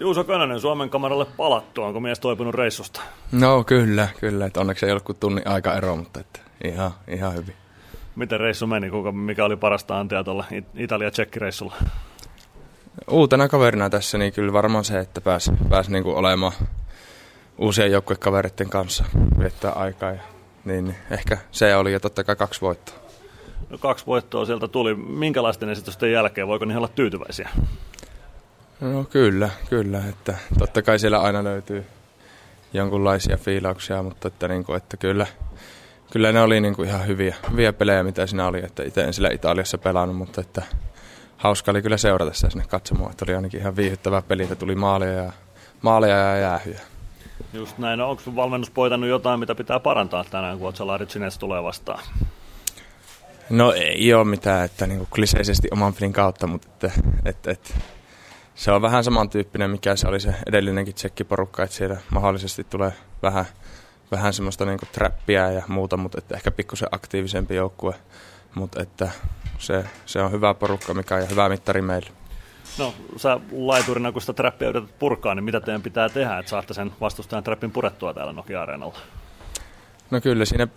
Juuso Könönen, Suomen kamaralle palattu. Onko mies toipunut reissusta? No kyllä. Että onneksi ei ollut kuin tunnin aikaero, mutta että ihan hyvin. Miten reissu meni? Mikä oli parasta antia tuolla Italia-Tsekki-reissulla? Uutena kaverina tässä niin kyllä varmaan se, että pääsi niin kuin olemaan uusien joukkuekavereiden kanssa viettää aikaa. Ja, niin, ehkä se oli jo totta kai 2 voittoa. No 2 voittoa sieltä tuli. Minkälaisten esitysten jälkeen? Voiko niihin olla tyytyväisiä? No kyllä. Että totta kai siellä aina löytyy jonkunlaisia fiilauksia, mutta että, niin kuin, että kyllä ne oli niin kuin ihan hyviä pelejä, mitä siinä oli. Että itse en sillä Italiassa pelannut, mutta että hauska oli kyllä seurata sitä sinne katsomaan. Että oli ainakin ihan viihdyttävä peli, että tuli maaleja ja jäähyjä. Just näin. No, onko sun valmennus poitannut jotain, mitä pitää parantaa tänään, kun Otsalarit Sinnes tulee vastaan? No ei ole mitään, että niin kuin kliseisesti oman pelin kautta, mutta että se on vähän samantyyppinen, mikä se oli se edellinenkin tsekkiporukka, että siellä mahdollisesti tulee vähän semmoista niin kuin trappia ja muuta, mutta että ehkä pikkusen aktiivisempi joukkue, mutta että se on hyvä porukka, mikä on hyvä mittari meillä. No sä laiturina, kun sitä trappia yrität purkaa, niin mitä teidän pitää tehdä, että saatte sen vastustajan trappin purettua täällä Nokia-areenalla? No kyllä siinä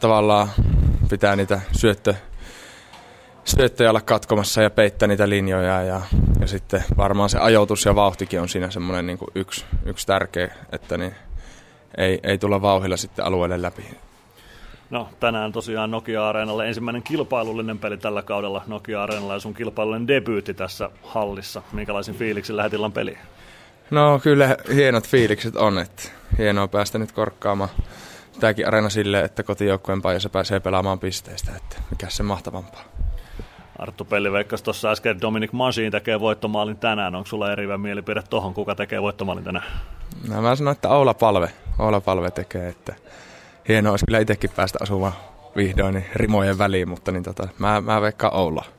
tavallaan pitää niitä syöttöjä olla katkomassa ja peittää niitä linjoja ja sitten varmaan se ajoitus ja vauhtikin on siinä semmoinen niin kuin yksi tärkeä, että niin ei tulla vauhdilla sitten alueelle läpi. No tänään tosiaan Nokia-areenalle ensimmäinen kilpailullinen peli tällä kaudella Nokia-areenalla ja sun kilpailullinen debyytti tässä hallissa. Minkälaisin fiiliksin lähdet illan peliin? No kyllä hienot fiilikset on, että hienoa päästä nyt korkkaamaan tämäkin areena silleen, että kotijoukkueen paijassa pääsee pelaamaan pisteistä, että mikä se mahtavampaa. Arttu Pelli veikkasi tuossa äsken, Dominic Masin tekee voittomaalin tänään. Onko sulla erivä mielipide tuohon, kuka tekee voittomaalin tänään? No mä sanon, että Oula Palve tekee, että hienoa olisi kyllä itsekin päästä asumaan vihdoin niin rimojen väliin, mutta niin mä veikkaan Oulaa.